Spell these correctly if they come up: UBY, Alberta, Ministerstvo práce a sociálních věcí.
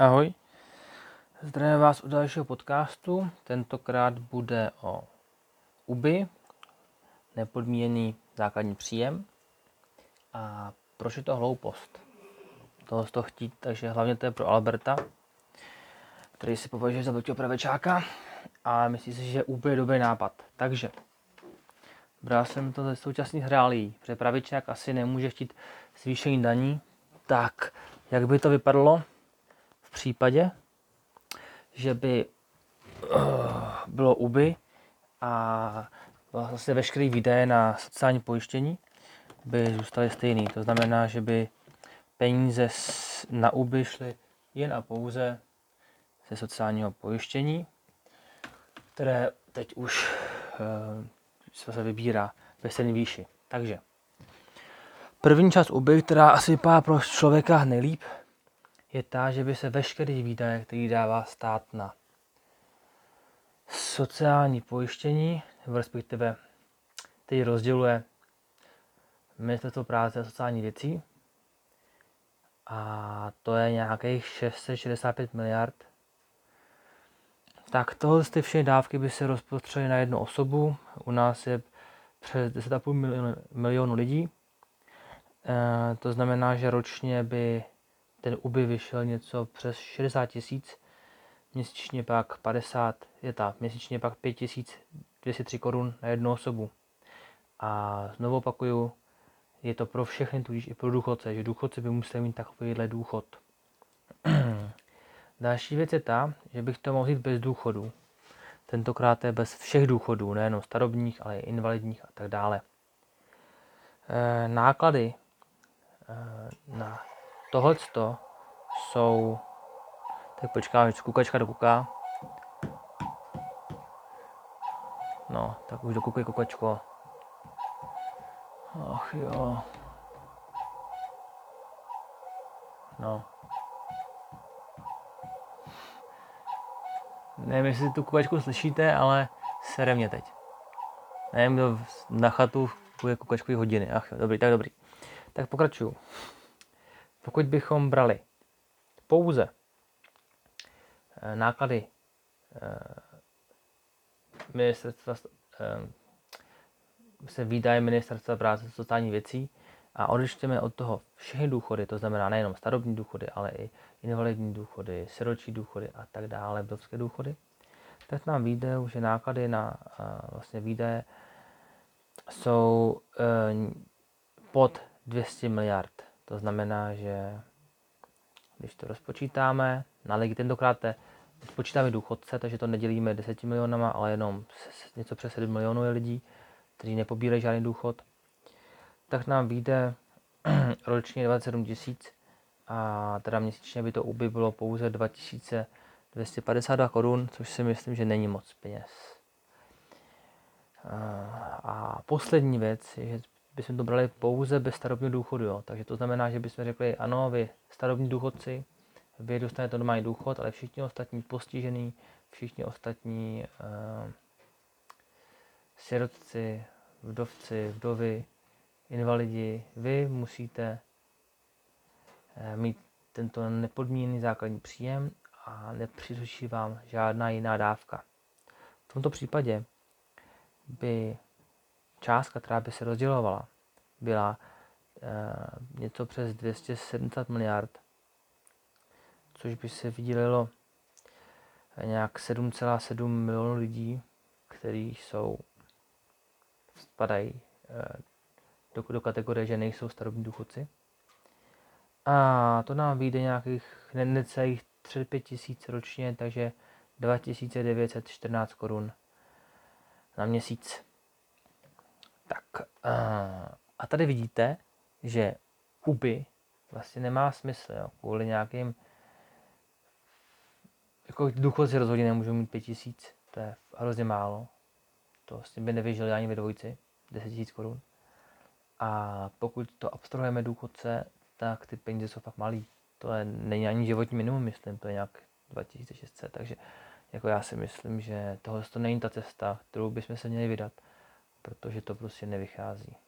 Ahoj, zdravím vás u dalšího podcastu, tentokrát bude o UBY, nepodmíněný základní příjem a proč je to hloupost. Toho z toho chtít, takže hlavně to je pro Alberta, který si považuje za velkého pravečáka a myslí si, že je úplně dobrý nápad. Takže bral jsem to ze současných reálií, protože pravičák asi nemůže chtít zvýšení daní, tak jak by to vypadlo v případě, že by bylo UBY a vlastně veškeré výdaje na sociální pojištění by zůstaly stejný. To znamená, že by peníze na UBY šly jen a pouze ze sociálního pojištění, které teď už se vybírá ve stejné výši. Takže první část UBY, která asi vypadá pro člověka nejlíp, je ta, že by se veškerý výdaje, který dává stát na sociální pojištění, respektive teď rozděluje Ministerstvo práce a sociálních věcí, a to je nějakých 665 miliard, tak tohle ty všechny dávky by se rozprostřely na jednu osobu. U nás je přes 10,5 milionu lidí. To znamená, že ročně by ten UBY vyšel něco přes 60 tisíc, měsíčně pak 5203 korun na jednu osobu. A znovu opakuju, je to pro všechny, tudíž i pro důchodce, že důchodci by museli mít takovýhle důchod. Další věc je ta, že bych to mohl vzít bez důchodu. Tentokrát je bez všech důchodů, nejenom starobních, ale i invalidních a tak dále. Náklady na tohleto jsou... Tak počkáme, že kukačka dokuká. No, tak už dokukej, kukačko. Ach jo. No. Nevím, jestli tu kukačku slyšíte, ale sere mě teď. Nevím, kdo na chatu kuje kukačkový hodiny. Ach jo, dobrý, tak dobrý. Tak pokračuju. Pokud bychom brali pouze náklady ministerstva, se výdaje Ministerstva práce a sociálních věcí a odečteme od toho všechny důchody, to znamená nejenom starobní důchody, ale i invalidní důchody, sirotčí důchody a tak dále, vdovské důchody, tak nám vyjde, že náklady na vlastně výdaje jsou pod 200 miliard. To znamená, že když to rozpočítáme, na lidi tentokrát počítáme důchodce, takže to nedělíme 10 milionama, ale jenom něco přes 7 milionů je lidí, kteří nepobírají žádný důchod, tak nám vyjde ročně 27 tisíc a teda měsíčně by to UBY bylo pouze 2252 korun, což si myslím, že není moc peněz. A poslední věc je, že bychom to brali pouze bez starobního důchodu, jo. Takže to znamená, že bychom řekli, ano, vy starobní důchodci, vy dostanete normální důchod, ale všichni ostatní postižení, všichni ostatní sirotci, vdovci, vdovy, invalidi, vy musíte mít tento nepodmíněný základní příjem a nepřísluší vám žádná jiná dávka. V tomto případě by částka, která by se rozdělovala, byla něco přes 270 miliard, což by se vydělilo nějak 7,7 milionů lidí, kteří spadají do kategorie, že nejsou starobní důchodci. A to nám vyjde nějakých necelých 35 tisíc ročně, takže 2914 korun na měsíc. Tak a tady vidíte, že UBY vlastně nemá smysl, jo, kvůli nějakým, jako důchodci rozhodně nemůžou mít 5 tisíc, to je hrozně málo, to s tím by nevyžili ani ve dvojici, 10 000 korun, a pokud to abstrahujeme důchodce, tak ty peníze jsou fakt malý, to není ani životní minimum, myslím, to je nějak 2600, takže jako já si myslím, že tohle není ta cesta, kterou bychom se měli vydat, protože to prostě nevychází.